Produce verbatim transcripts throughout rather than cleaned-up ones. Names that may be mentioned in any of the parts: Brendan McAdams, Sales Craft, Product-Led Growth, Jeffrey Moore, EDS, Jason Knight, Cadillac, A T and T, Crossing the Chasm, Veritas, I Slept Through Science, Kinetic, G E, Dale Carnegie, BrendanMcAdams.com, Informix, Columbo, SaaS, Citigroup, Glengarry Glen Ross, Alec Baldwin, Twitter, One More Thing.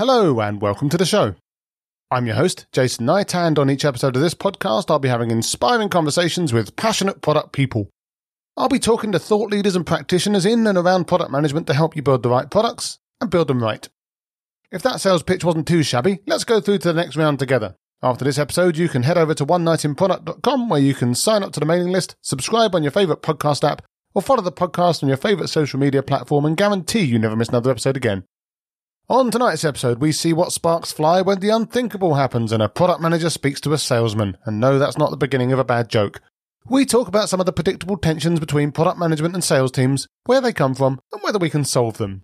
Hello and welcome to the show. I'm your host, Jason Knight, and on each episode of this podcast, I'll be having inspiring conversations with passionate product people. I'll be talking to thought leaders and practitioners in and around product management to help you build the right products and build them right. If that sales pitch wasn't too shabby, let's go through to the next round together. After this episode, you can head over to one night in product dot com where you can sign up to the mailing list, subscribe on your favourite podcast app, or follow the podcast on your favourite social media platform and guarantee you never miss another episode again. On tonight's episode, we see what sparks fly when the unthinkable happens and a product manager speaks to a salesman. And no, that's not the beginning of a bad joke. We talk about some of the predictable tensions between product management and sales teams, where they come from, and whether we can solve them.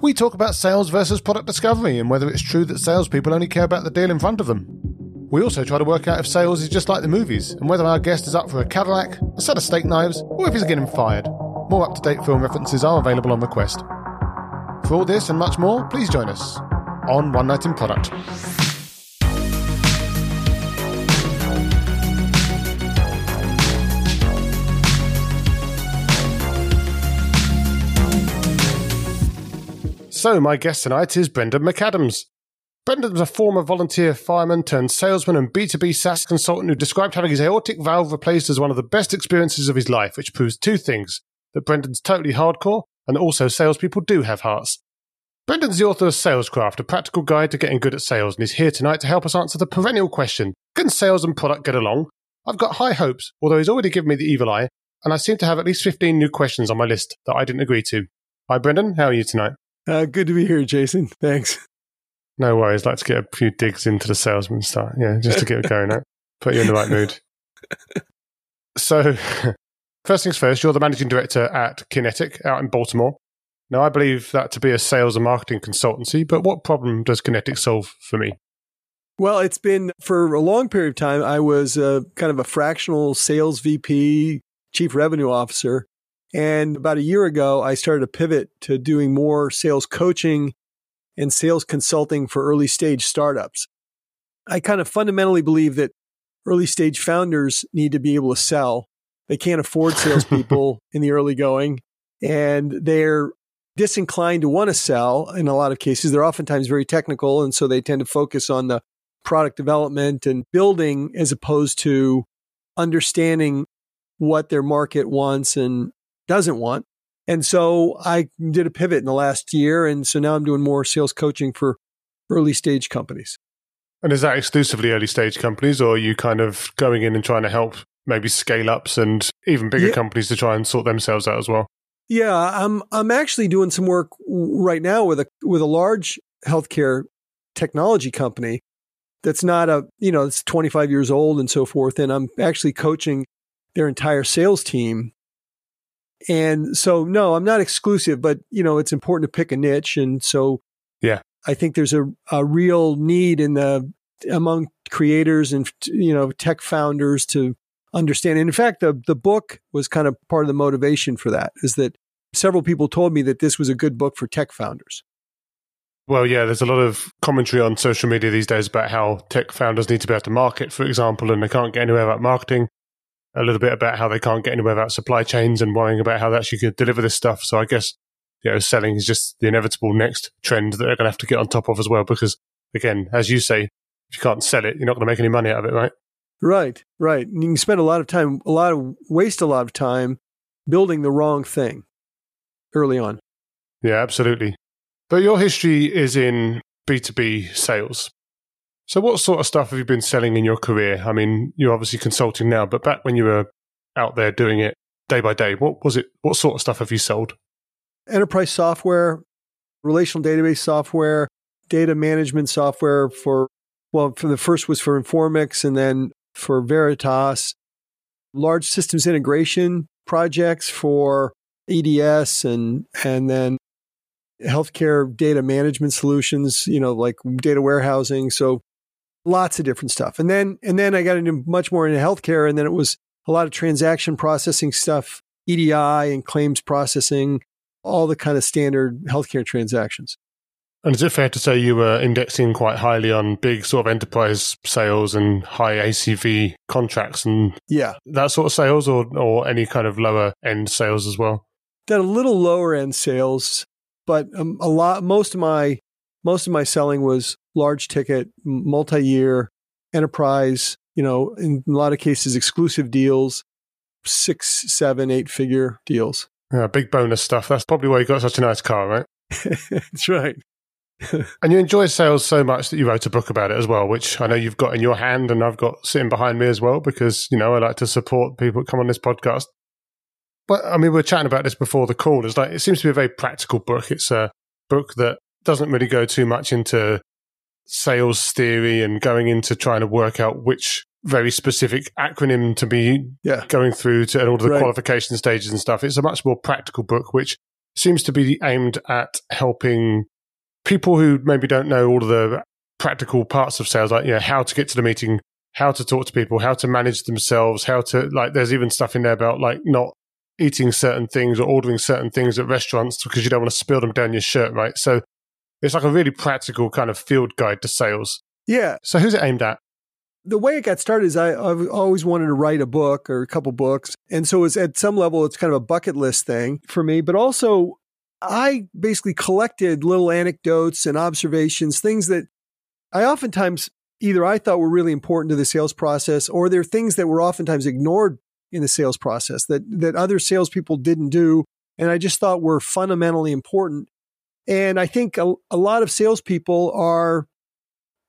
We talk about sales versus product discovery and whether it's true that salespeople only care about the deal in front of them. We also try to work out if sales is just like the movies, and whether our guest is up for a Cadillac, a set of steak knives, or if he's getting fired. More up-to-date film references are available on request. For all this and much more, please join us on One Night in Product. So my guest tonight is Brendan McAdams. Brendan's a former volunteer fireman turned salesman and B two B SaaS consultant who described having his aortic valve replaced as one of the best experiences of his life, which proves two things: that Brendan's totally hardcore, and also salespeople do have hearts. Brendan's the author of Sales Craft, a practical guide to getting good at sales, and is here tonight to help us answer the perennial question, can sales and product get along? I've got high hopes, although he's already given me the evil eye, and I seem to have at least fifteen new questions on my list that I didn't agree to. Hi, Brendan. How are you tonight? Uh, good to be here, Jason. Thanks. No worries. I'd like to get a few digs into the salesman start, yeah, just to get it going. Out. Put you in the right mood. So... First things first, you're the managing director at Kinetic out in Baltimore. Now, I believe that to be a sales and marketing consultancy, but what problem does Kinetic solve for me? Well, it's been for a long period of time, I was a, kind of a fractional sales V P, chief revenue officer. And about a year ago, I started to pivot to doing more sales coaching and sales consulting for early stage startups. I kind of fundamentally believe that early stage founders need to be able to sell. They can't afford salespeople in the early going, and they're disinclined to want to sell in a lot of cases. They're oftentimes very technical, and so they tend to focus on the product development and building as opposed to understanding what their market wants and doesn't want. And so I did a pivot in the last year, and so now I'm doing more sales coaching for early stage companies. And is that exclusively early stage companies, or are you kind of going in and trying to help maybe scale-ups and even bigger yeah. companies to try and sort themselves out as well? Yeah, I'm I'm actually doing some work right now with a with a large healthcare technology company that's not a, you know, it's twenty-five years old and so forth, and I'm actually coaching their entire sales team. And so no, I'm not exclusive, but you know, it's important to pick a niche, and so yeah. I think there's a a real need in the among creators and, you know, tech founders to understand. And in fact, the, the book was kind of part of the motivation for that, is that several people told me that this was a good book for tech founders. Well, yeah, there's a lot of commentary on social media these days about how tech founders need to be able to market, for example, and they can't get anywhere without marketing, a little bit about how they can't get anywhere without supply chains and worrying about how they actually could deliver this stuff. So I guess, you know, selling is just the inevitable next trend that they're going to have to get on top of as well, because again, as you say, if you can't sell it, you're not going to make any money out of it, right? Right, right. And you can spend a lot of time, a lot of waste a lot of time building the wrong thing early on. Yeah, absolutely. But your history is in B two B sales. So what sort of stuff have you been selling in your career? I mean, you're obviously consulting now, but back when you were out there doing it day by day, what was it? What sort of stuff have you sold? Enterprise software, relational database software, data management software for, well, for the first was for Informix, and then for Veritas, large systems integration projects for E D S, and and then healthcare data management solutions, you know, like data warehousing. So lots of different stuff. And then and then I got into much more into healthcare, and then it was a lot of transaction processing stuff, E D I and claims processing, all the kind of standard healthcare transactions. And is it fair to say you were indexing quite highly on big sort of enterprise sales and high A C V contracts and yeah. that sort of sales, or, or any kind of lower end sales as well? Done a little lower end sales, but um, a lot. Most of my most of my selling was large ticket, multi-year, enterprise, you know, in a lot of cases, exclusive deals, six, seven, eight figure deals. Yeah, big bonus stuff. That's probably why you got such a nice car, right? That's right. And you enjoy sales so much that you wrote a book about it as well, which I know you've got in your hand and I've got sitting behind me as well, because, you know, I like to support people that come on this podcast. But I mean, we were chatting about this before the call. It's like, it seems to be a very practical book. It's a book that doesn't really go too much into sales theory and going into trying to work out which very specific acronym to be yeah. going through to and all the right. qualification stages and stuff. It's a much more practical book, which seems to be aimed at helping people who maybe don't know all of the practical parts of sales, like, you know, how to get to the meeting, how to talk to people, how to manage themselves, how to, like, there's even stuff in there about, like, not eating certain things or ordering certain things at restaurants because you don't want to spill them down your shirt, right? So it's like a really practical kind of field guide to sales. Yeah. So who's it aimed at? The way it got started is I, I've always wanted to write a book or a couple books. And so it's at some level, it's kind of a bucket list thing for me, but also I basically collected little anecdotes and observations, things that I oftentimes either I thought were really important to the sales process, or they're things that were oftentimes ignored in the sales process that, that other salespeople didn't do. And I just thought were fundamentally important. And I think a, a lot of salespeople are,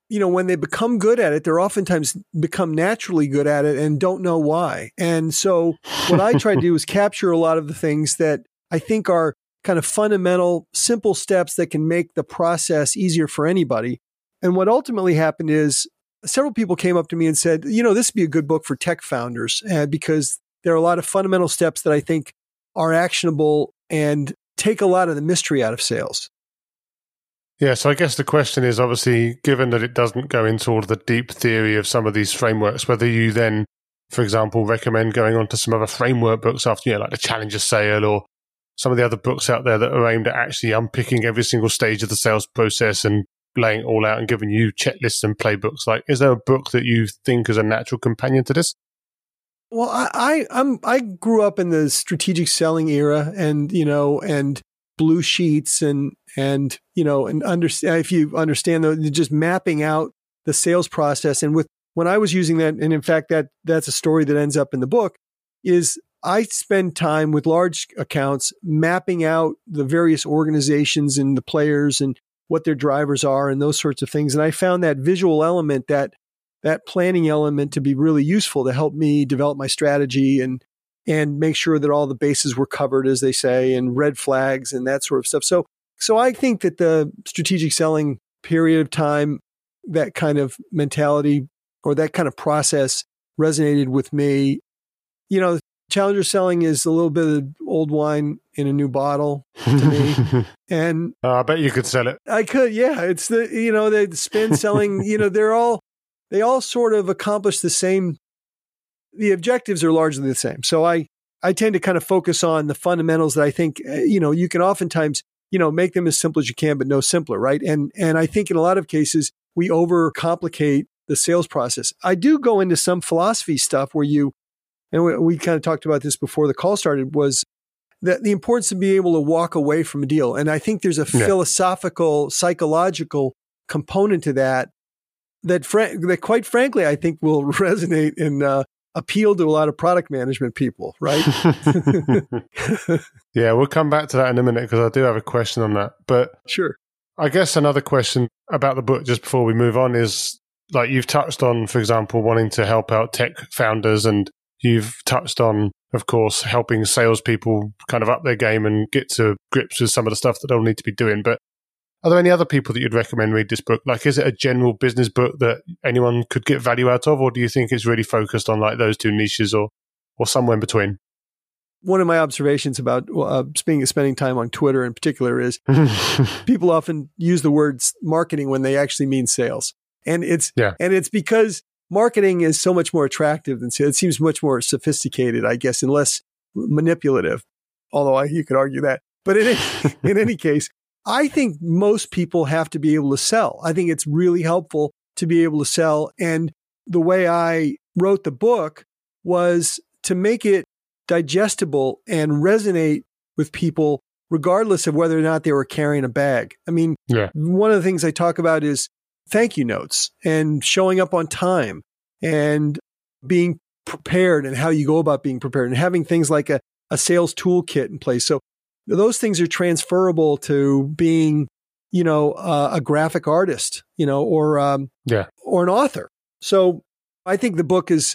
you know, when they become good at it, they're oftentimes become naturally good at it and don't know why. And so what I try to do is capture a lot of the things that I think are kind of fundamental, simple steps that can make the process easier for anybody. And what ultimately happened is several people came up to me and said, you know, this would be a good book for tech founders uh, because there are a lot of fundamental steps that I think are actionable and take a lot of the mystery out of sales. Yeah. So I guess the question is, obviously, given that it doesn't go into all the deep theory of some of these frameworks, whether you then, for example, recommend going on to some other framework books after, you know, like the Challenger Sale or some of the other books out there that are aimed at actually unpicking every single stage of the sales process and laying it all out and giving you checklists and playbooks. Like, is there a book that you think is a natural companion to this? Well, I I, I'm, I grew up in the strategic selling era, and you know, and blue sheets, and and you know, and under, if you understand the just mapping out the sales process, and with when I was using that, and in fact that that's a story that ends up in the book, is I spend time with large accounts mapping out the various organizations and the players and what their drivers are and those sorts of things, and I found that visual element that. that planning element to be really useful to help me develop my strategy and and make sure that all the bases were covered, as they say, and red flags and that sort of stuff. So so I think that the strategic selling period of time, that kind of mentality or that kind of process resonated with me. You know, Challenger Selling is a little bit of old wine in a new bottle to me. And uh, I bet you could sell it. I could, yeah. It's the, you know, the spin selling, you know, they're all, they all sort of accomplish the same, the objectives are largely the same. So I, I tend to kind of focus on the fundamentals that I think, you know, you can oftentimes, you know, make them as simple as you can, but no simpler, right? And, and I think in a lot of cases, we overcomplicate the sales process. I do go into some philosophy stuff where you, and we, we kind of talked about this before the call started, was that the importance of being able to walk away from a deal. And I think there's a yeah. philosophical, psychological component to that. That, fr- that quite frankly, I think will resonate and uh, appeal to a lot of product management people, right? Yeah, we'll come back to that in a minute because I do have a question on that. But sure, I guess another question about the book just before we move on is, like, you've touched on, for example, wanting to help out tech founders, and you've touched on, of course, helping salespeople kind of up their game and get to grips with some of the stuff that they'll need to be doing. But are there any other people that you'd recommend read this book? Like, is it a general business book that anyone could get value out of? Or do you think it's really focused on, like, those two niches or or somewhere in between? One of my observations about uh, spending, spending time on Twitter in particular is people often use the words marketing when they actually mean sales. And it's yeah. and it's because marketing is so much more attractive than sales. It seems much more sophisticated, I guess, and less manipulative, although I, you could argue that. But in, in any case, I think most people have to be able to sell. I think it's really helpful to be able to sell. And the way I wrote the book was to make it digestible and resonate with people regardless of whether or not they were carrying a bag. I mean, yeah. one of the things I talk about is thank you notes and showing up on time and being prepared and how you go about being prepared and having things like a, a sales toolkit in place. So those things are transferable to being, you know, uh, a graphic artist, you know, or um, yeah. or an author. So I think the book is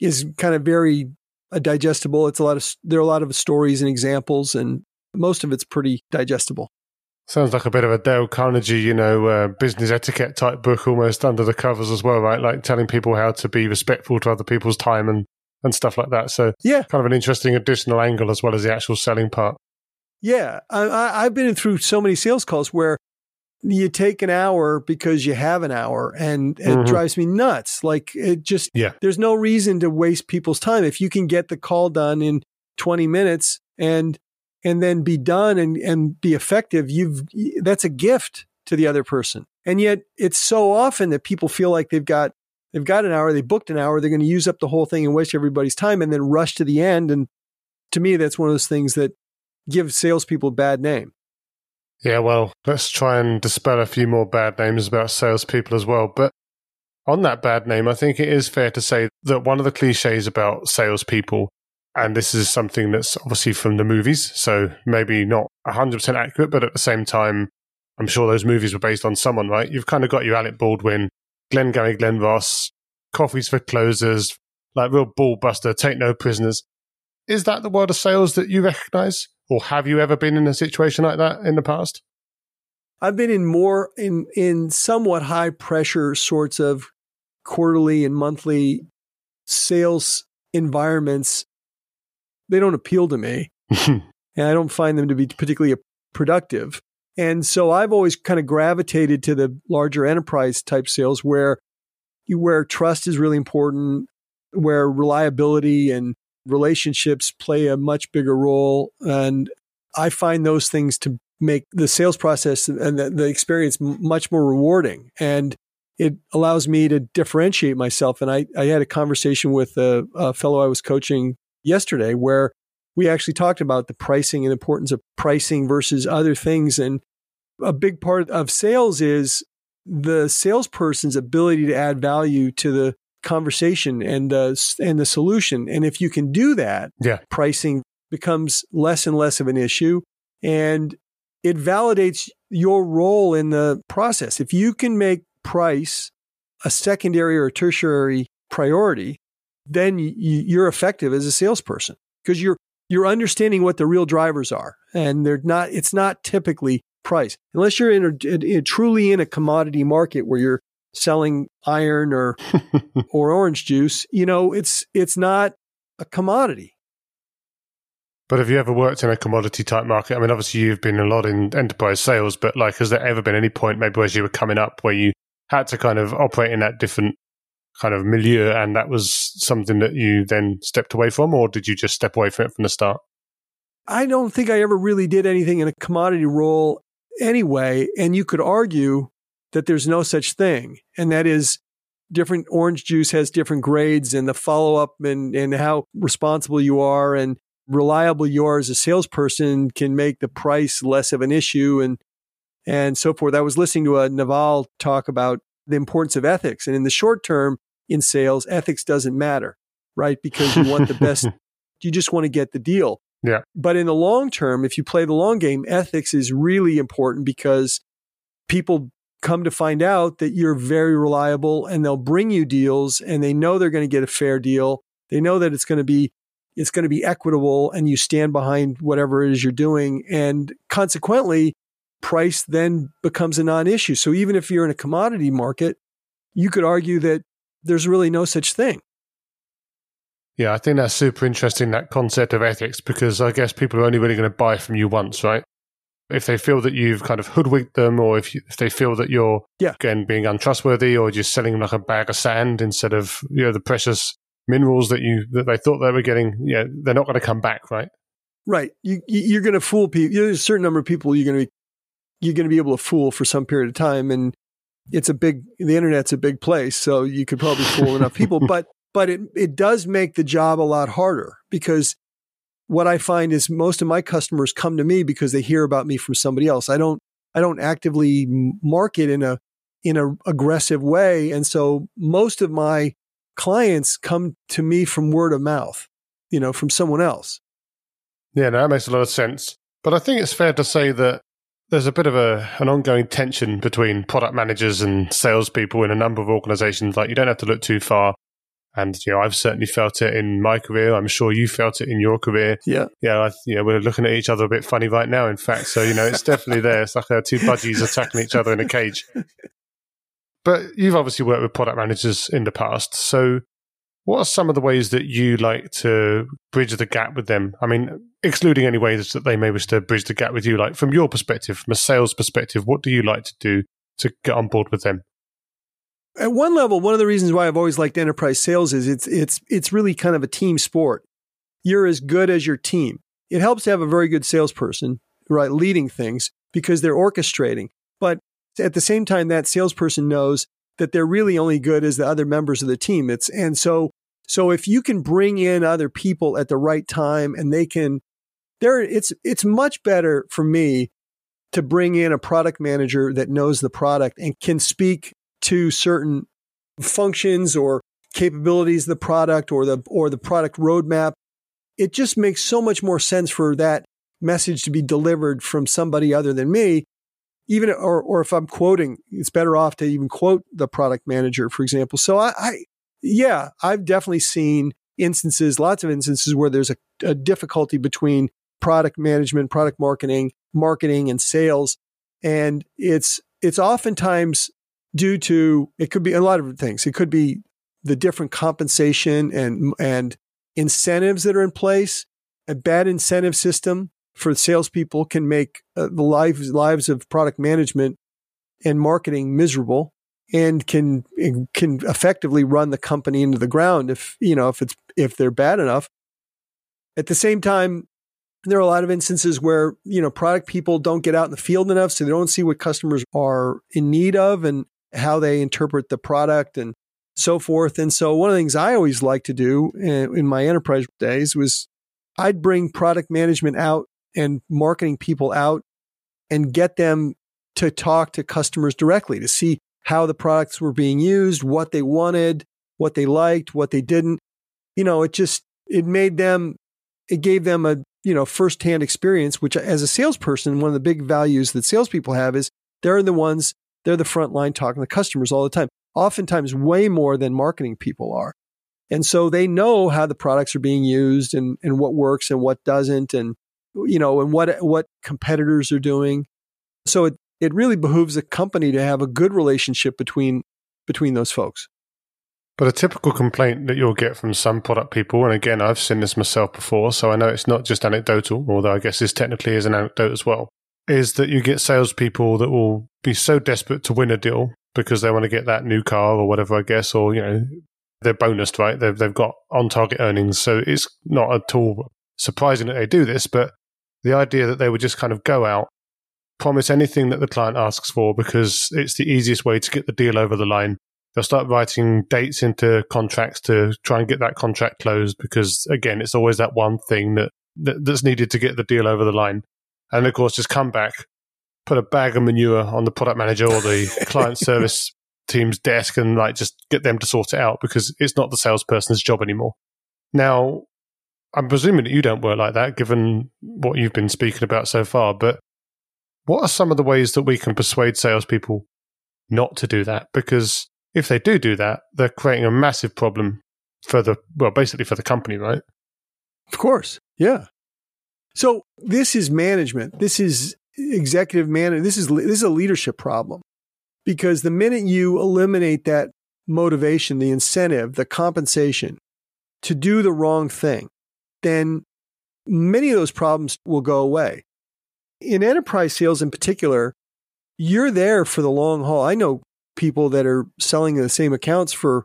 is kind of very uh, digestible. It's a lot of there are a lot of stories and examples, and most of it's pretty digestible. Sounds like a bit of a Dale Carnegie, you know, uh, business etiquette type book almost under the covers as well, right? Like telling people how to be respectful to other people's time and, and stuff like that. So yeah, kind of an interesting additional angle as well as the actual selling part. Yeah. I, I, I've been through so many sales calls where you take an hour because you have an hour, and it mm-hmm. drives me nuts. Like it just, yeah. there's no reason to waste people's time. If you can get the call done in twenty minutes and and then be done and, and be effective, you've that's a gift to the other person. And yet it's so often that people feel like they've got they've got an hour, they booked an hour, they're going to use up the whole thing and waste everybody's time and then rush to the end. And to me, that's one of those things that give salespeople a bad name. Yeah, well, let's try and dispel a few more bad names about salespeople as well. But on that bad name, I think it is fair to say that one of the cliches about salespeople, and this is something that's obviously from the movies, so maybe not one hundred percent accurate, but at the same time, I'm sure those movies were based on someone, right? You've kind of got your Alec Baldwin, Glengarry Glen Ross, coffees for closers, like real ball buster, take no prisoners. Is that the world of sales that you recognize? Or have you ever been in a situation like that in the past? I've been in more, in, in somewhat high pressure sorts of quarterly and monthly sales environments. They don't appeal to me, and I don't find them to be particularly productive. And so I've always kind of gravitated to the larger enterprise type sales where where trust is really important, where reliability and relationships play a much bigger role. And I find those things to make the sales process and the, the experience much more rewarding. And it allows me to differentiate myself. And I, I had a conversation with a, a fellow I was coaching yesterday where we actually talked about the pricing and the importance of pricing versus other things. And a big part of sales is the salesperson's ability to add value to the conversation and the, and the solution. And if you can do that, yeah. pricing becomes less and less of an issue, and it validates your role in the process. If you can make price a secondary or a tertiary priority, then you're effective as a salesperson because you're you're understanding what the real drivers are, and they're not. It's not typically price, unless you're in a, in a, truly in a commodity market where you're selling iron or or orange juice. You know, it's it's not a commodity. But have you ever worked in a commodity type market? I mean, obviously you've been a lot in enterprise sales, but like, has there ever been any point maybe as you were coming up where you had to kind of operate in that different kind of milieu, and that was something that you then stepped away from, or did you just step away from it from the start? I don't think I ever really did anything in a commodity role anyway, and you could argue that there's no such thing, and that is different orange juice has different grades, and the follow-up and, and how responsible you are and reliable you are as a salesperson can make the price less of an issue and and so forth. I was listening to a Naval talk about the importance of ethics, and in the short term, in sales, ethics doesn't matter, right? Because you want the best, you just want to get the deal. Yeah. But in the long term, if you play the long game, ethics is really important because people come to find out that you're very reliable and they'll bring you deals and they know they're going to get a fair deal. They know that it's going to be, it's going to be equitable and you stand behind whatever it is you're doing. And consequently, price then becomes a non-issue. So even if you're in a commodity market, you could argue that there's really no such thing. Yeah, I think that's super interesting, that concept of ethics, because I guess people are only really going to buy from you once, right? If they feel that you've kind of hoodwinked them, or if, you, if they feel that you're, yeah. again, being untrustworthy, or just selling them like a bag of sand instead of, you know, the precious minerals that you that they thought they were getting, yeah, they're not going to come back, right? Right. You, you're going to fool people. There's a certain number of people you're going to be you're going to be able to fool for some period of time. And it's a big, the internet's a big place. So you could probably fool enough people, but, but it, it does make the job a lot harder because what I find is most of my customers come to me because they hear about me from somebody else. I don't I don't actively market in a in a aggressive way, and so most of my clients come to me from word of mouth, you know, from someone else. Yeah, no, that makes a lot of sense. But I think it's fair to say that there's a bit of a an ongoing tension between product managers and salespeople in a number of organizations. Like, you don't have to look too far. And, you know, I've certainly felt it in my career. I'm sure you felt it in your career. Yeah. Yeah. I, you know, we're looking at each other a bit funny right now, in fact. So, you know, it's definitely there. It's like uh, two budgies attacking each other in a cage. But you've obviously worked with product managers in the past. So what are some of the ways that you like to bridge the gap with them? I mean, excluding any ways that they may wish to bridge the gap with you, like from your perspective, from a sales perspective, what do you like to do to get on board with them? At one level, one of the reasons why I've always liked enterprise sales is it's it's it's really kind of a team sport. You're as good as your team. It helps to have a very good salesperson, right, leading things because they're orchestrating. But at the same time, that salesperson knows that they're really only good as the other members of the team. It's and so so if you can bring in other people at the right time and they can, there it's it's much better for me to bring in a product manager that knows the product and can speak to certain functions or capabilities of the product or the or the product roadmap. It just makes so much more sense for that message to be delivered from somebody other than me. Even or or if I'm quoting, it's better off to even quote the product manager, for example. So I, I yeah, I've definitely seen instances, lots of instances where there's a, a difficulty between product management, product marketing, marketing and sales. And it's it's oftentimes due to, it could be a lot of things. It could be the different compensation and and incentives that are in place. A bad incentive system for salespeople can make uh, the lives lives of product management and marketing miserable, and can can effectively run the company into the ground if you know if it's if they're bad enough. At the same time, there are a lot of instances where, you know, product people don't get out in the field enough, so they don't see what customers are in need of and how they interpret the product and so forth. And so one of the things I always like to do in my enterprise days was I'd bring product management out and marketing people out and get them to talk to customers directly to see how the products were being used, what they wanted, what they liked, what they didn't. You know, it just, it made them, it gave them a, you know, firsthand experience, which as a salesperson, one of the big values that salespeople have is they're the ones They're the front line talking to customers all the time, oftentimes way more than marketing people are. And so they know how the products are being used and, and what works and what doesn't and, you know, and what what competitors are doing. So it, it really behooves a company to have a good relationship between between those folks. But a typical complaint that you'll get from some product people, and again, I've seen this myself before, so I know it's not just anecdotal, although I guess this technically is an anecdote as well, is that you get salespeople that will be so desperate to win a deal because they want to get that new car or whatever, I guess, or, you know, they're bonused, right? They've, they've got on-target earnings. So it's not at all surprising that they do this, but the idea that they would just kind of go out, promise anything that the client asks for because it's the easiest way to get the deal over the line. They'll start writing dates into contracts to try and get that contract closed because, again, it's always that one thing that, that that's needed to get the deal over the line. And of course, just come back, put a bag of manure on the product manager or the client service team's desk and like just get them to sort it out because it's not the salesperson's job anymore. Now, I'm presuming that you don't work like that given what you've been speaking about so far, but what are some of the ways that we can persuade salespeople not to do that? Because if they do do that, they're creating a massive problem for the, well, basically for the company, right? Of course. Yeah. So this is management. This is executive management. This is this is a leadership problem, because the minute you eliminate that motivation, the incentive, the compensation to do the wrong thing, then many of those problems will go away. In enterprise sales in particular, you're there for the long haul. I know people that are selling the same accounts for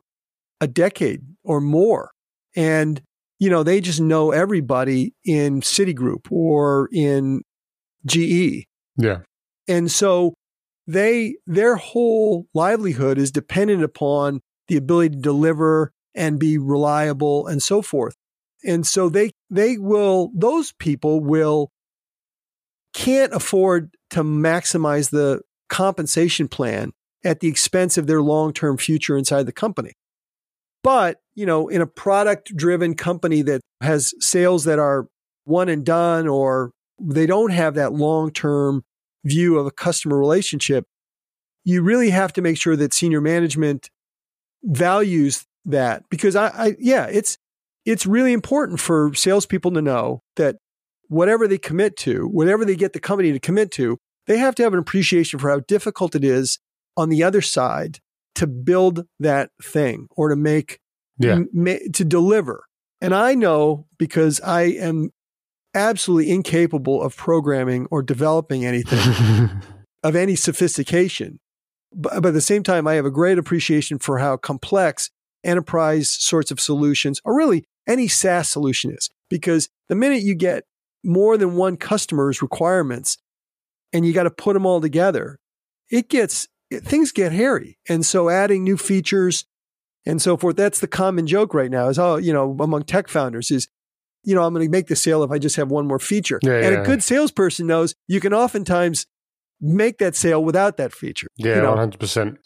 a decade or more, and you know, they just know everybody in Citigroup or in G E. Yeah. And so they their whole livelihood is dependent upon the ability to deliver and be reliable and so forth. And so they they will, those people will, can't afford to maximize the compensation plan at the expense of their long-term future inside the company. But, you know, in a product-driven company that has sales that are one and done, or they don't have that long-term view of a customer relationship, you really have to make sure that senior management values that. Because I, I yeah, it's it's really important for salespeople to know that whatever they commit to, whatever they get the company to commit to, they have to have an appreciation for how difficult it is on the other side to build that thing or to make, yeah. ma- to deliver. And I know, because I am absolutely incapable of programming or developing anything of any sophistication. But, but at the same time, I have a great appreciation for how complex enterprise sorts of solutions, or really any SaaS solution, is. Because the minute you get more than one customer's requirements and you got to put them all together, it gets, it, things get hairy. And so adding new features and so forth, that's the common joke right now, is, oh, you know, among tech founders is, you know, I'm going to make the sale if I just have one more feature. Yeah, and yeah, a good yeah. salesperson knows you can oftentimes make that sale without that feature. Yeah, you know? one hundred percent.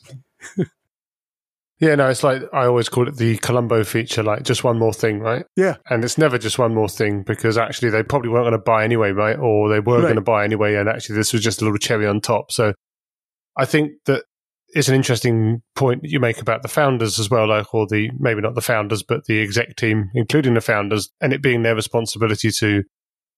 Yeah, no, it's like, I always call it the Columbo feature, like just one more thing, right? Yeah. And it's never just one more thing, because actually they probably weren't going to buy anyway, right? Or they were right. going to buy anyway, and actually this was just a little cherry on top. So I think that it's an interesting point that you make about the founders as well, like, or the, maybe not the founders, but the exec team, including the founders, and it being their responsibility to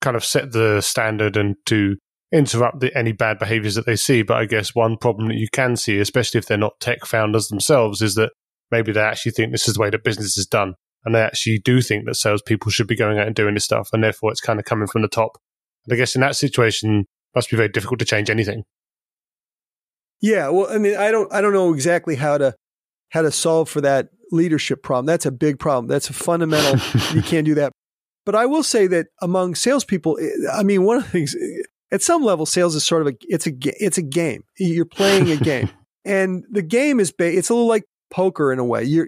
kind of set the standard and to interrupt the, any bad behaviors that they see. But I guess one problem that you can see, especially if they're not tech founders themselves, is that maybe they actually think this is the way that business is done. And they actually do think that salespeople should be going out and doing this stuff. And therefore, it's kind of coming from the top. And I guess in that situation, it must be very difficult to change anything. Yeah. Well, I mean, I don't, I don't know exactly how to, how to solve for that leadership problem. That's a big problem. That's a fundamental, you can't do that. But I will say that among salespeople, I mean, one of the things, at some level, sales is sort of a, it's a, it's a game. You're playing a game. And the game is, ba- it's a little like poker in a way. You're,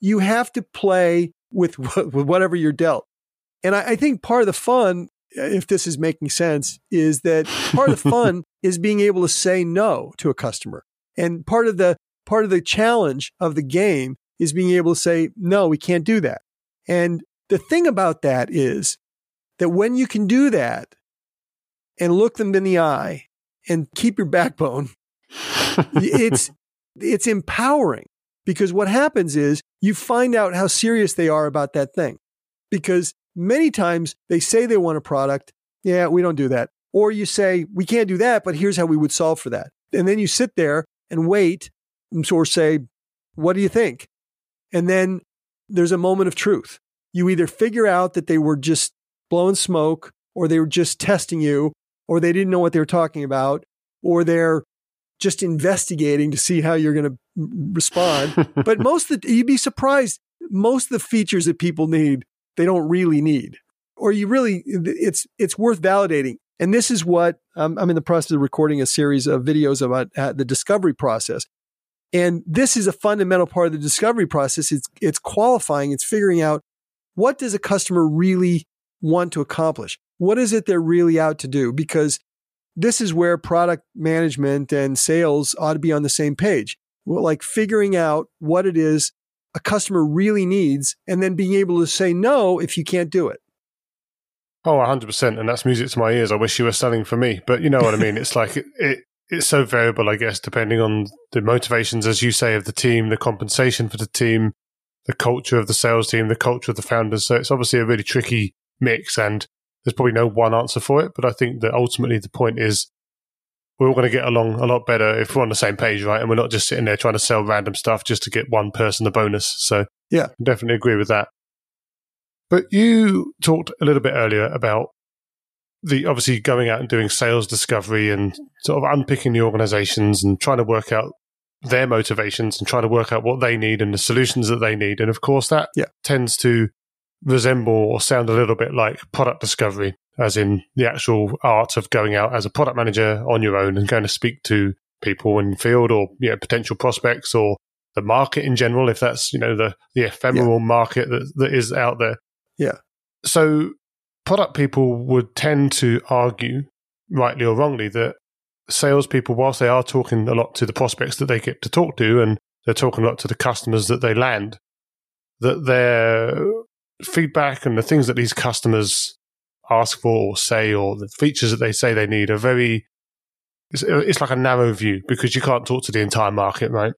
you have to play with, wh- with whatever you're dealt. And I, I think part of the fun, if this is making sense, is that part of the fun is being able to say no to a customer. And part of the, part of the challenge of the game is being able to say, no, we can't do that. And the thing about that is that when you can do that, and look them in the eye and keep your backbone, it's it's empowering, because what happens is you find out how serious they are about that thing. Because many times they say they want a product, yeah, we don't do that. Or you say, we can't do that, but here's how we would solve for that. And then you sit there and wait and sort of say, what do you think? And then there's a moment of truth. You either figure out that they were just blowing smoke, or they were just testing you, or they didn't know what they were talking about, or they're just investigating to see how you're going to respond. But most of the, you'd be surprised, most of the features that people need, they don't really need. Or you really, it's it's worth validating. And this is what, um, I'm in the process of recording a series of videos about uh, the discovery process. And this is a fundamental part of the discovery process. It's it's qualifying, it's figuring out, what does a customer really want to accomplish? What is it they're really out to do? Because this is where product management and sales ought to be on the same page. Well, like figuring out what it is a customer really needs, and then being able to say no if you can't do it. Oh, one hundred percent. And that's music to my ears. I wish you were selling for me. But you know what I mean? It's like, it, it it's so variable, I guess, depending on the motivations, as you say, of the team, the compensation for the team, the culture of the sales team, the culture of the founders. So it's obviously a really tricky mix, and there's probably no one answer for it, but I think that ultimately the point is we're all going to get along a lot better if we're on the same page, right? And we're not just sitting there trying to sell random stuff just to get one person a bonus. So yeah, I definitely agree with that. But you talked a little bit earlier about the obviously going out and doing sales discovery and sort of unpicking the organizations and trying to work out their motivations and trying to work out what they need and the solutions that they need. And of course, that yeah. tends to resemble or sound a little bit like product discovery, as in the actual art of going out as a product manager on your own and going to speak to people in the field, or you know, potential prospects, or the market in general, if that's you know the the ephemeral yeah. market that, that is out there. Yeah. So product people would tend to argue, rightly or wrongly, that salespeople, whilst they are talking a lot to the prospects that they get to talk to, and they're talking a lot to the customers that they land, that their feedback and the things that these customers ask for or say, or the features that they say they need, are very, it's, it's like a narrow view, because you can't talk to the entire market, right?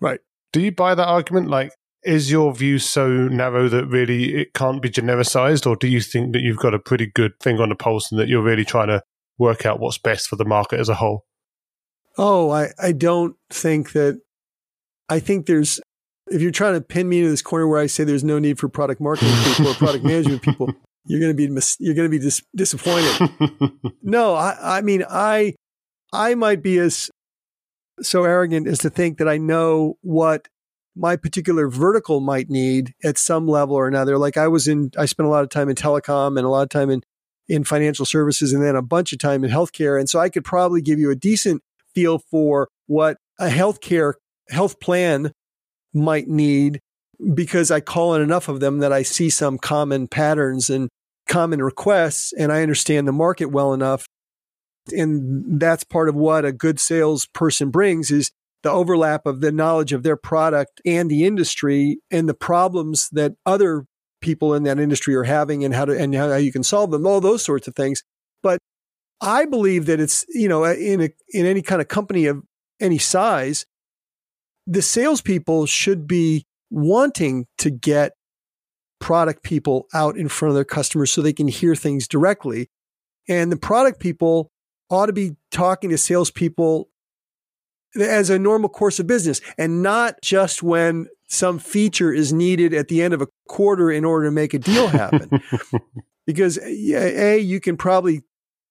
Right. Do you buy that argument? Like, is your view so narrow that really it can't be genericized, or do you think that you've got a pretty good finger on the pulse and that you're really trying to work out what's best for the market as a whole? Oh, I, I don't think that, I think there's, if you're trying to pin me into this corner where I say there's no need for product marketing people or product management people, you're going to be, mis- you're going to be dis- disappointed. No, I, I mean, I, I might be as so arrogant as to think that I know what my particular vertical might need at some level or another. Like I was in, I spent a lot of time in telecom and a lot of time in, in financial services, and then a bunch of time in healthcare. And so I could probably give you a decent feel for what a healthcare health plan might need, because I call in enough of them that I see some common patterns and common requests, and I understand the market well enough. And that's part of what a good salesperson brings, is the overlap of the knowledge of their product and the industry and the problems that other people in that industry are having, and how to, and how you can solve them, all those sorts of things. But I believe that it's, you know, in a, in any kind of company of any size, the salespeople should be wanting to get product people out in front of their customers so they can hear things directly. And the product people ought to be talking to salespeople as a normal course of business, and not just when some feature is needed at the end of a quarter in order to make a deal happen. Because A, you can probably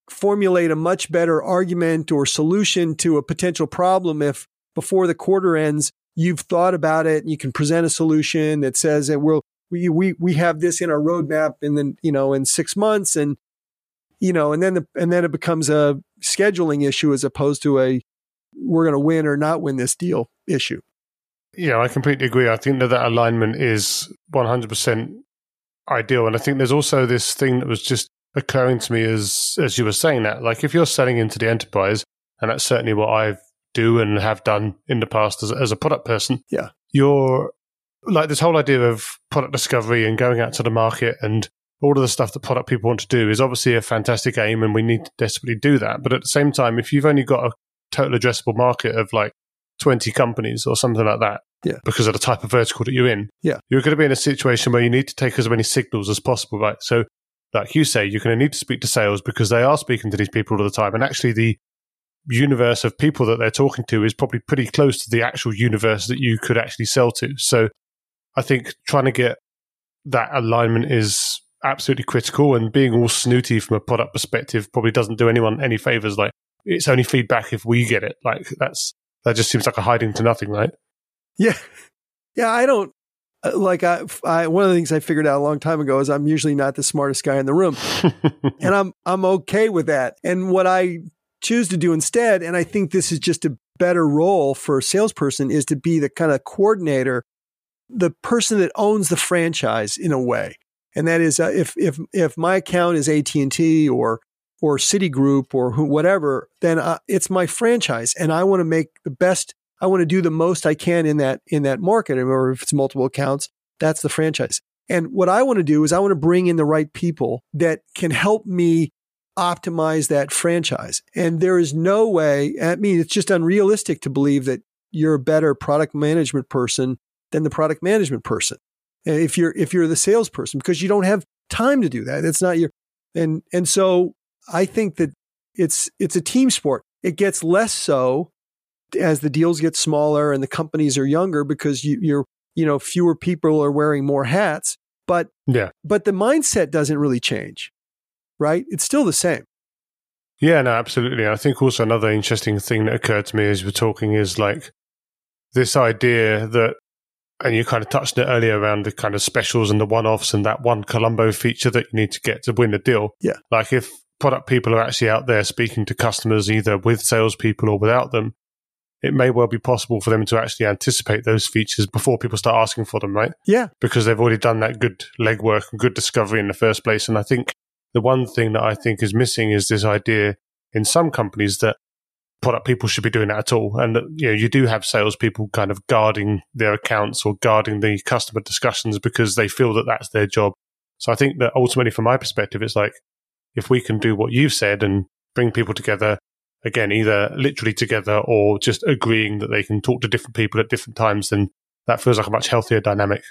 formulate a much better argument or solution to a potential problem if before the quarter ends, you've thought about it and you can present a solution that says that we'll, we, we, we have this in our roadmap, and then, you know, in six months and, you know, and then, the, and then it becomes a scheduling issue as opposed to a, we're going to win or not win this deal issue. Yeah, I completely agree. I think that that alignment is one hundred percent ideal. And I think there's also this thing that was just occurring to me as as you were saying that. Like, if you're selling into the enterprise, and that's certainly what I do and have done in the past as, as a product person, yeah, you're like this whole idea of product discovery and going out to the market and all of the stuff that product people want to do is obviously a fantastic aim, and we need to desperately do that. But at the same time, if you've only got a total addressable market of like twenty companies or something like that, yeah, because of the type of vertical that you're in, yeah, you're going to be in a situation where you need to take as many signals as possible, right? So like you say, you're going to need to speak to sales because they are speaking to these people all the time. And actually the universe of people that they're talking to is probably pretty close to the actual universe that you could actually sell to. So I think trying to get that alignment is absolutely critical, and being all snooty from a product perspective probably doesn't do anyone any favors. Like, it's only feedback if we get it. Like that's, that just seems like a hiding to nothing, right? Yeah. Yeah. I don't like, I, I, one of the things I figured out a long time ago is I'm usually not the smartest guy in the room, and I'm, I'm okay with that. And what I choose to do instead, and I think this is just a better role for a salesperson, is to be the kind of coordinator, the person that owns the franchise in a way. And that is, uh, if, if, if my account is A T and T or or Citigroup or who, whatever, then I, it's my franchise, and I want to make the best, I want to do the most I can in that, in that market. Or if it's multiple accounts, that's the franchise. And what I want to do is I want to bring in the right people that can help me optimize that franchise. And there is no way, I mean, it's just unrealistic to believe that you're a better product management person than the product management person, if you're, if you're the salesperson, because you don't have time to do that. It's not your, and, and so, I think that it's it's a team sport. It gets less so as the deals get smaller and the companies are younger, because you, you're you know fewer people are wearing more hats. But yeah, but the mindset doesn't really change, right? It's still the same. Yeah, no, absolutely. I think also another interesting thing that occurred to me as we're talking is like this idea that, and you kind of touched on it earlier around the kind of specials and the one-offs and that one Columbo feature that you need to get to win a deal. Yeah, like if product people are actually out there speaking to customers, either with salespeople or without them, it may well be possible for them to actually anticipate those features before people start asking for them, right? Yeah. Because they've already done that good legwork and good discovery in the first place. And I think the one thing that I think is missing is this idea in some companies that product people should be doing that at all. And that, you know, you do have salespeople kind of guarding their accounts or guarding the customer discussions because they feel that that's their job. So I think that ultimately, from my perspective, it's like, if we can do what you've said and bring people together, again, either literally together or just agreeing that they can talk to different people at different times, then that feels like a much healthier dynamic.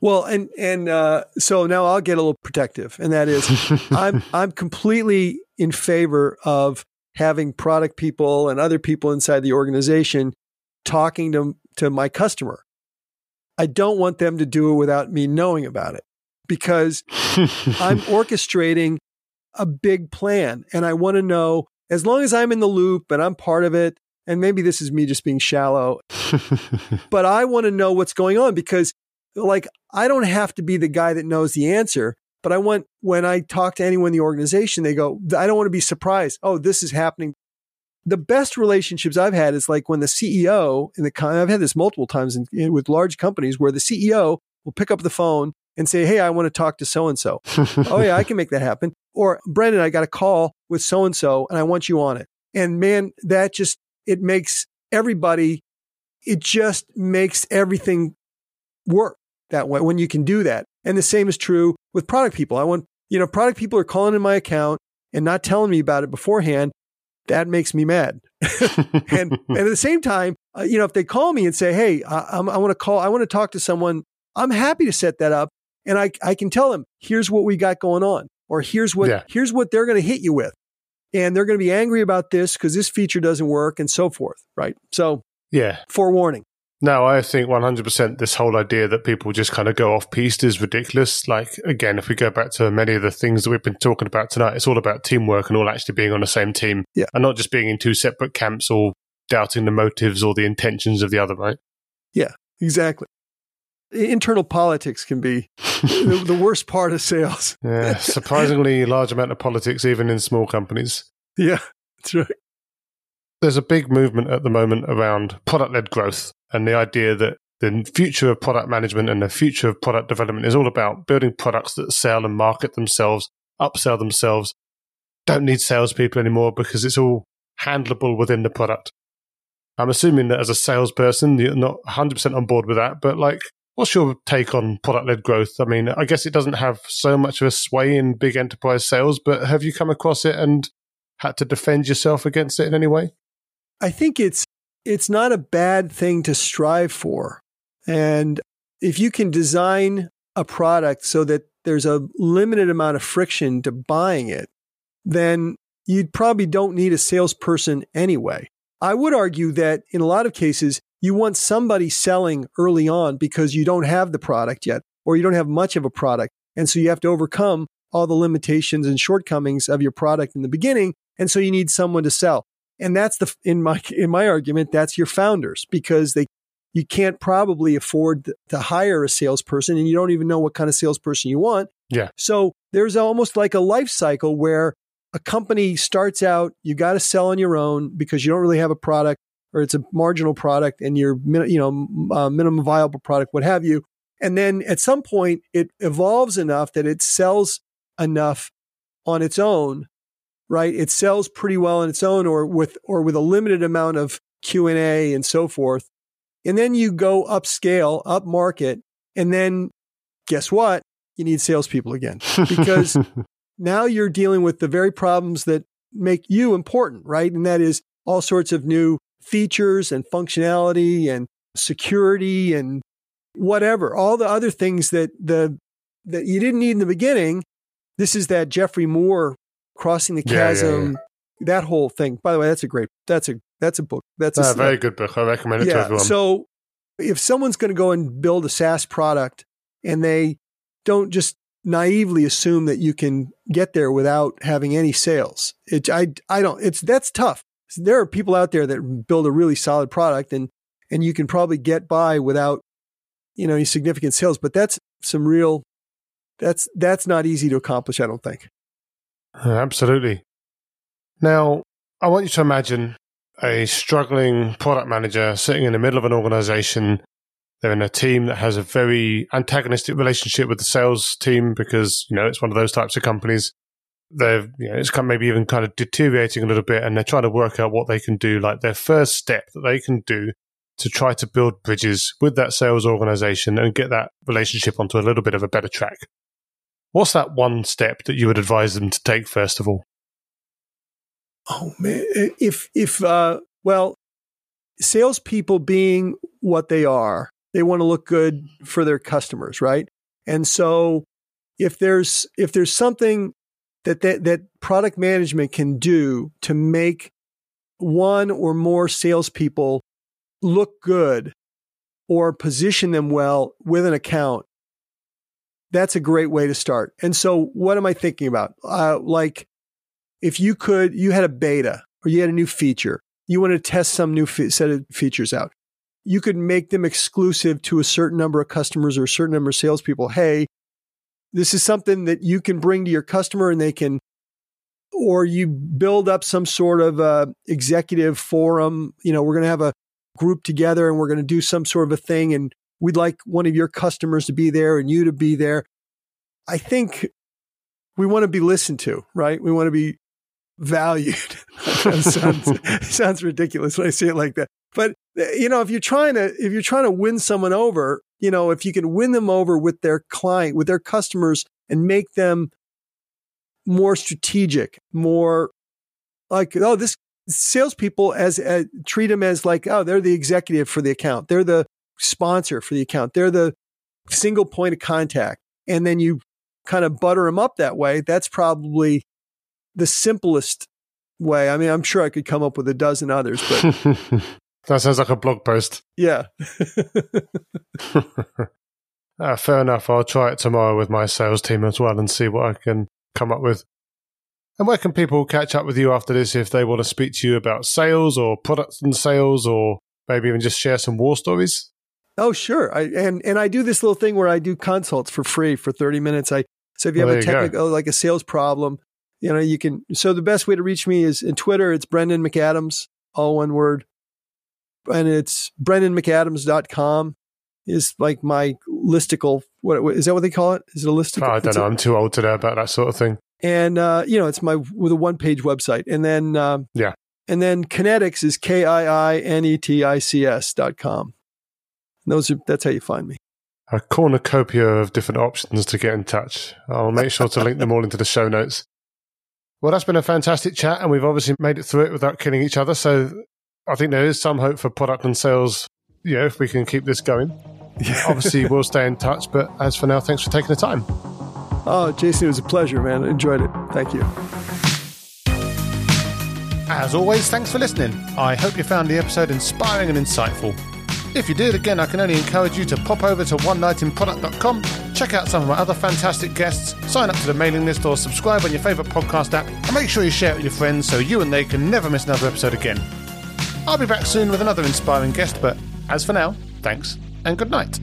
Well, and and uh, so now I'll get a little protective, and that is I'm I'm completely in favor of having product people and other people inside the organization talking to, to my customer. I don't want them to do it without me knowing about it, because I'm orchestrating a big plan, and I want to know, as long as I'm in the loop and I'm part of it, and maybe this is me just being shallow, but I want to know what's going on, because like, I don't have to be the guy that knows the answer, but I want, when I talk to anyone in the organization, they go, I don't want to be surprised. Oh, this is happening. The best relationships I've had is like when the C E O, in the I've had this multiple times in, in, with large companies, where the C E O will pick up the phone and say, hey, I want to talk to so-and-so. Oh yeah, I can make that happen. Or, Brendan, I got a call with so-and-so and I want you on it. And man, that just, it makes everybody, it just makes everything work that way when you can do that. And the same is true with product people. I want, you know, product people are calling in my account and not telling me about it beforehand. That makes me mad. and, and at the same time, uh, you know, if they call me and say, hey, I, I want to call, I want to talk to someone, I'm happy to set that up. And I, I can tell them, here's what we got going on, or here's what, yeah. here's what they're going to hit you with. And they're going to be angry about this because this feature doesn't work and so forth. Right. So yeah, forewarning. No, I think one hundred percent this whole idea that people just kind of go off piste is ridiculous. Like, again, if we go back to many of the things that we've been talking about tonight, it's all about teamwork and all actually being on the same team, yeah. and not just being in two separate camps or doubting the motives or the intentions of the other, right? Yeah, exactly. Internal politics can be the, the worst part of sales. Yeah, surprisingly large amount of politics, even in small companies. Yeah, that's right. There's a big movement at the moment around product-led growth, and the idea that the future of product management and the future of product development is all about building products that sell and market themselves, upsell themselves, don't need salespeople anymore because it's all handleable within the product. I'm assuming that as a salesperson, you're not one hundred percent on board with that, but like, what's your take on product-led growth? I mean, I guess it doesn't have so much of a sway in big enterprise sales, but have you come across it and had to defend yourself against it in any way? I think it's it's not a bad thing to strive for. And if you can design a product so that there's a limited amount of friction to buying it, then you probably don't need a salesperson anyway. I would argue that in a lot of cases, you want somebody selling early on because you don't have the product yet, or you don't have much of a product. And so you have to overcome all the limitations and shortcomings of your product in the beginning. And so you need someone to sell. And that's the, in my, in my argument, that's your founders, because they, you can't probably afford to hire a salesperson, and you don't even know what kind of salesperson you want. Yeah. So there's almost like a life cycle where a company starts out, you got to sell on your own because you don't really have a product, or it's a marginal product and your, you know, uh, minimum viable product, what have you. And then at some point it evolves enough that it sells enough on its own, right? It sells pretty well on its own, or with, or with a limited amount of Q and A and so forth. And then you go upscale, up market. And then guess what? You need salespeople again, because now you're dealing with the very problems that make you important, right? And that is all sorts of new features and functionality and security and whatever, all the other things that the that you didn't need in the beginning. This is that Jeffrey Moore Crossing the Chasm, yeah, yeah, yeah. that whole thing. By the way, that's a great that's a that's a book. That's a, a very good book. I recommend it yeah, to everyone. So if someone's going to go and build a SaaS product, and they don't just naively assume that you can get there without having any sales, it I I don't it's that's tough. There are people out there that build a really solid product, and and you can probably get by without, you know, any significant sales, but that's some real, that's, that's not easy to accomplish, I don't think. Absolutely. Now, I want you to imagine a struggling product manager sitting in the middle of an organization. They're in a team that has a very antagonistic relationship with the sales team because, you know, it's one of those types of companies. They're, you know, it's kind of maybe even kind of deteriorating a little bit, and they're trying to work out what they can do, like their first step that they can do to try to build bridges with that sales organization and get that relationship onto a little bit of a better track. What's that one step that you would advise them to take, first of all? Oh, man. If, if uh, well, salespeople being what they are, they want to look good for their customers, right? And so if there's, if there's something that, that, that product management can do to make one or more salespeople look good or position them well with an account, that's a great way to start. And so what am I thinking about? Uh, like if you could, you had a beta or you had a new feature, you want to test some new fe- set of features out. You could make them exclusive to a certain number of customers or a certain number of salespeople. Hey, this is something that you can bring to your customer and they can, or you build up some sort of uh, executive forum. You know, we're going to have a group together and we're going to do some sort of a thing. And we'd like one of your customers to be there and you to be there. I think we want to be listened to, right? We want to be valued. sounds, sounds ridiculous when I say it like that. But you know, if you're trying to if you're trying to win someone over, you know, if you can win them over with their client, with their customers, and make them more strategic, more like, oh, this salespeople as, as treat them as like, oh, they're the executive for the account, they're the sponsor for the account, they're the single point of contact, and then you kind of butter them up that way. That's probably the simplest way. I mean, I'm sure I could come up with a dozen others, but that sounds like a blog post. Yeah. uh, fair enough. I'll try it tomorrow with my sales team as well and see what I can come up with. And where can people catch up with you after this if they want to speak to you about sales or products and sales, or maybe even just share some war stories? Oh, sure. I, and and I do this little thing where I do consults for free for thirty minutes. I so if you well, have a technical, like a sales problem, you know, you can. So the best way to reach me is in Twitter. It's Brendan McAdams, all one word. And it's Brendan McAdams dot com is like my listicle. What is that what they call it? Is it a listicle? Oh, I don't know. I'm too old to know about that sort of thing. And, uh, you know, it's my with a one page website. And then, um, yeah. And then Kinetics is K I I N E T I C S dot com. And those are, that's how you find me. A cornucopia of different options to get in touch. I'll make sure to link them all into the show notes. Well, that's been a fantastic chat, and we've obviously made it through it without killing each other. So I think there is some hope for product and sales, you know, if we can keep this going. Yeah. Obviously, we'll stay in touch. But as for now, thanks for taking the time. Oh, Jason, it was a pleasure, man. I enjoyed it. Thank you. As always, thanks for listening. I hope you found the episode inspiring and insightful. If you did, again, I can only encourage you to pop over to one night in product dot com, check out some of my other fantastic guests, sign up to the mailing list or subscribe on your favourite podcast app, and make sure you share it with your friends so you and they can never miss another episode again. I'll be back soon with another inspiring guest, but as for now, thanks and good night.